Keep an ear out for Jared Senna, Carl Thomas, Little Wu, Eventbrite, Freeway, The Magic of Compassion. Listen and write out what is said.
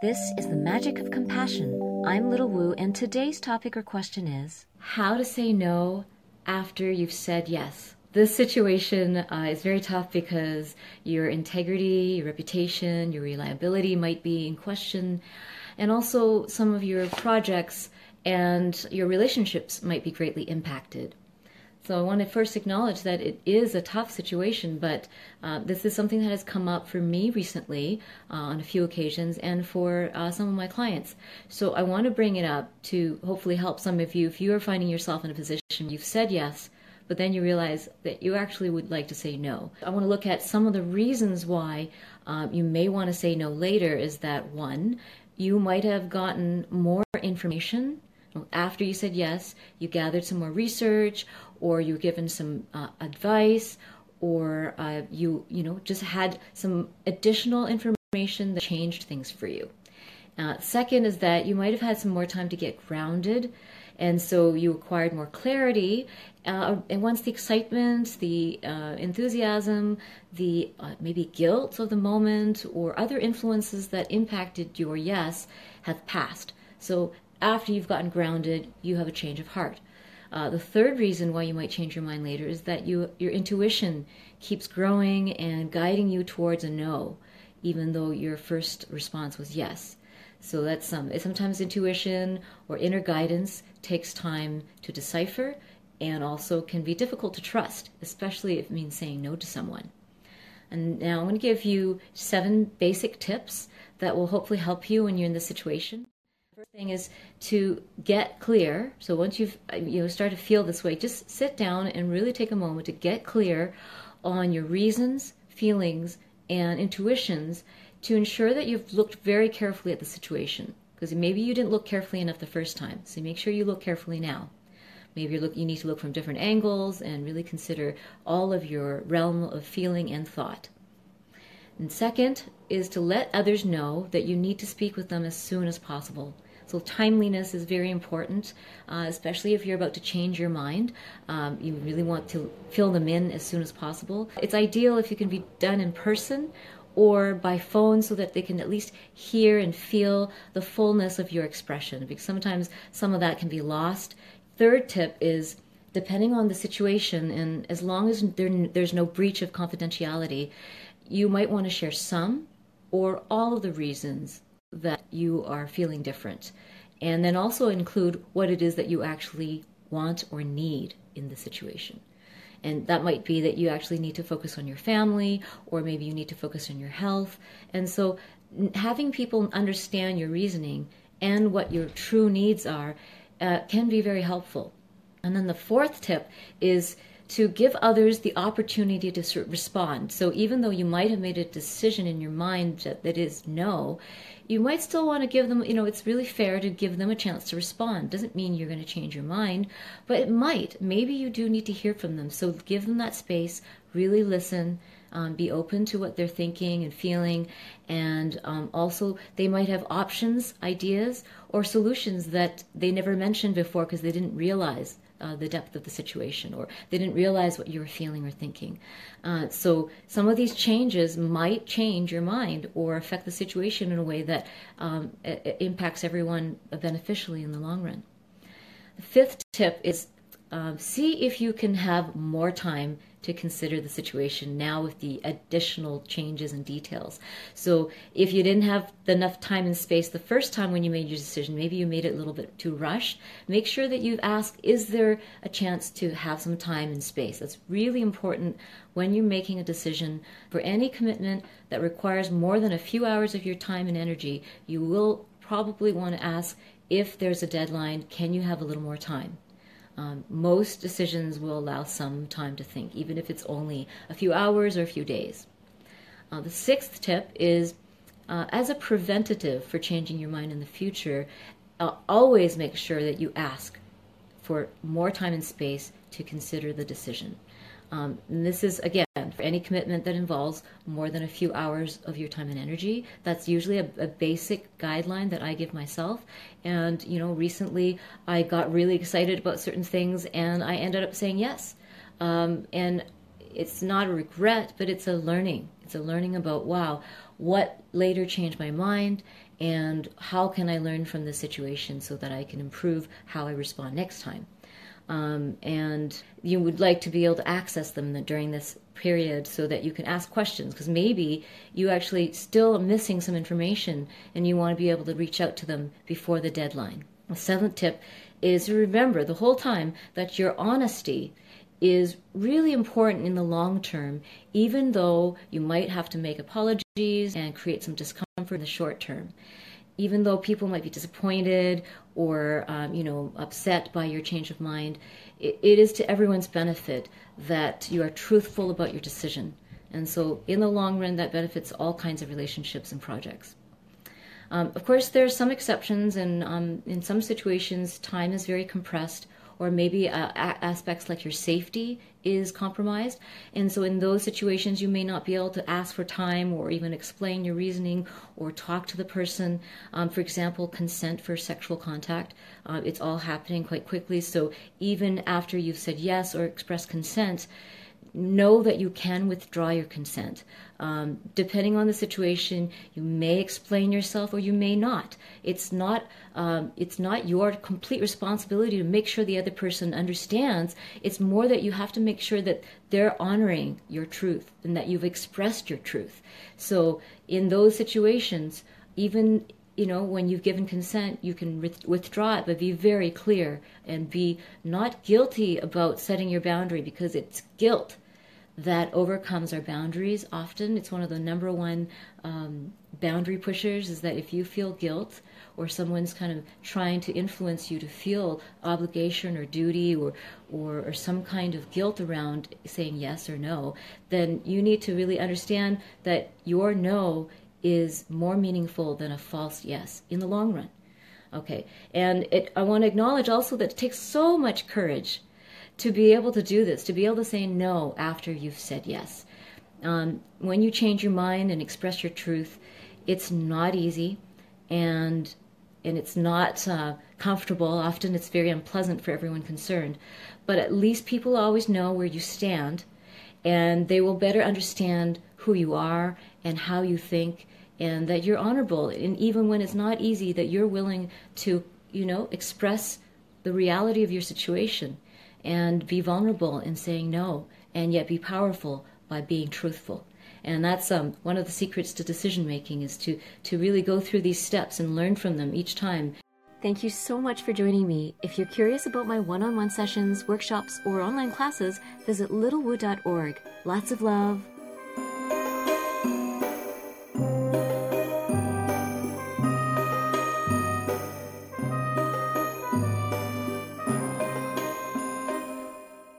This is The Magic of Compassion. I'm Little Wu, and today's topic or question is how to say no after you've said yes. This situation is very tough because your integrity, your reputation, your reliability might be in question, and also some of your projects and your relationships might be greatly impacted. So I want to first acknowledge that it is a tough situation, but this is something that has come up for me recently on a few occasions and for some of my clients. So I want to bring it up to hopefully help some of you if you are finding yourself in a position you've said yes, but then you realize that you actually would like to say no. I want to look at some of the reasons why you may want to say no later is that one, you might have gotten more information. After you said yes, you gathered some more research, or you were given some advice, or you just had some additional information that changed things for you. Second is that you might have had some more time to get grounded, and so you acquired more clarity. And once the excitement, the enthusiasm, the maybe guilt of the moment, or other influences that impacted your yes have passed. So after you've gotten grounded, you have a change of heart. The third reason why you might change your mind later is that your intuition keeps growing and guiding you towards a no, even though your first response was yes. So that's sometimes intuition or inner guidance takes time to decipher and also can be difficult to trust, especially if it means saying no to someone. And now I'm going to give you 7 basic tips that will hopefully help you when you're in this situation. First thing is to get clear. So once you've start to feel this way, just sit down and really take a moment to get clear on your reasons, feelings, and intuitions to ensure that you've looked very carefully at the situation, because maybe you didn't look carefully enough the first time. So make sure you look carefully now. Maybe you need to look from different angles and really consider all of your realm of feeling and thought. And second is to let others know that you need to speak with them as soon as possible. So timeliness is very important, especially if you're about to change your mind. You really want to fill them in as soon as possible. It's ideal if you can be done in person or by phone so that they can at least hear and feel the fullness of your expression, because sometimes some of that can be lost. Third tip is, depending on the situation, and as long as there's no breach of confidentiality, you might want to share some or all of the reasons that you are feeling different. And then also include what it is that you actually want or need in the situation. And that might be that you actually need to focus on your family, or maybe you need to focus on your health. And so having people understand your reasoning and what your true needs are can be very helpful. And then the fourth tip is to give others the opportunity to respond. So even though you might have made a decision in your mind that is no, you might still want to give them, it's really fair to give them a chance to respond. Doesn't mean you're going to change your mind, but it might. Maybe you do need to hear from them. So give them that space, really listen, be open to what they're thinking and feeling. And also they might have options, ideas, or solutions that they never mentioned before because they didn't realize the depth of the situation, or they didn't realize what you were feeling or thinking. So some of these changes might change your mind or affect the situation in a way that impacts everyone beneficially in the long run. The fifth tip is see if you can have more time to consider the situation now with the additional changes and details. So if you didn't have enough time and space the first time when you made your decision, maybe you made it a little bit too rushed, make sure that you ask, is there a chance to have some time and space? That's really important when you're making a decision. For any commitment that requires more than a few hours of your time and energy, you will probably want to ask, if there's a deadline, can you have a little more time? Most decisions will allow some time to think, even if it's only a few hours or a few days. The sixth tip is, as a preventative for changing your mind in the future, always make sure that you ask for more time and space to consider the decision. And this is, again, for any commitment that involves more than a few hours of your time and energy. That's usually a basic guideline that I give myself. And, recently I got really excited about certain things and I ended up saying yes. And it's not a regret, but it's a learning. It's a learning about, wow, what later changed my mind and how can I learn from this situation so that I can improve how I respond next time. And you would like to be able to access them during this period so that you can ask questions, because maybe you actually still are missing some information and you want to be able to reach out to them before the deadline. The seventh tip is to remember the whole time that your honesty is really important in the long term, even though you might have to make apologies and create some discomfort in the short term. Even though people might be disappointed or upset by your change of mind, it is to everyone's benefit that you are truthful about your decision. And so in the long run, that benefits all kinds of relationships and projects. Of course, there are some exceptions, and in some situations, time is very compressed, or maybe aspects like your safety is compromised. And so in those situations, you may not be able to ask for time or even explain your reasoning or talk to the person. For example, consent for sexual contact. It's all happening quite quickly. So even after you've said yes or expressed consent, know that you can withdraw your consent. Depending on the situation, you may explain yourself or you may not. It's not your complete responsibility to make sure the other person understands. It's more that you have to make sure that they're honoring your truth and that you've expressed your truth. So in those situations, even when you've given consent, you can withdraw it, but be very clear and be not guilty about setting your boundary, because it's guilt that overcomes our boundaries often. It's one of the number one boundary pushers, is that if you feel guilt or someone's kind of trying to influence you to feel obligation or duty or some kind of guilt around saying yes or no, then you need to really understand that your no is more meaningful than a false yes in the long run. Okay, and I want to acknowledge also that it takes so much courage to be able to do this, to be able to say no after you've said yes. When you change your mind and express your truth, it's not easy, and it's not comfortable. Often it's very unpleasant for everyone concerned, but at least people always know where you stand, and they will better understand who you are and how you think, and that you're honorable, and even when it's not easy, that you're willing to express the reality of your situation and be vulnerable in saying no, and yet be powerful by being truthful. And that's one of the secrets to decision making, is to really go through these steps and learn from them each time. Thank you so much for joining me. If you're curious about my one-on-one sessions, workshops, or online classes, visit littlewu.org. Lots of love.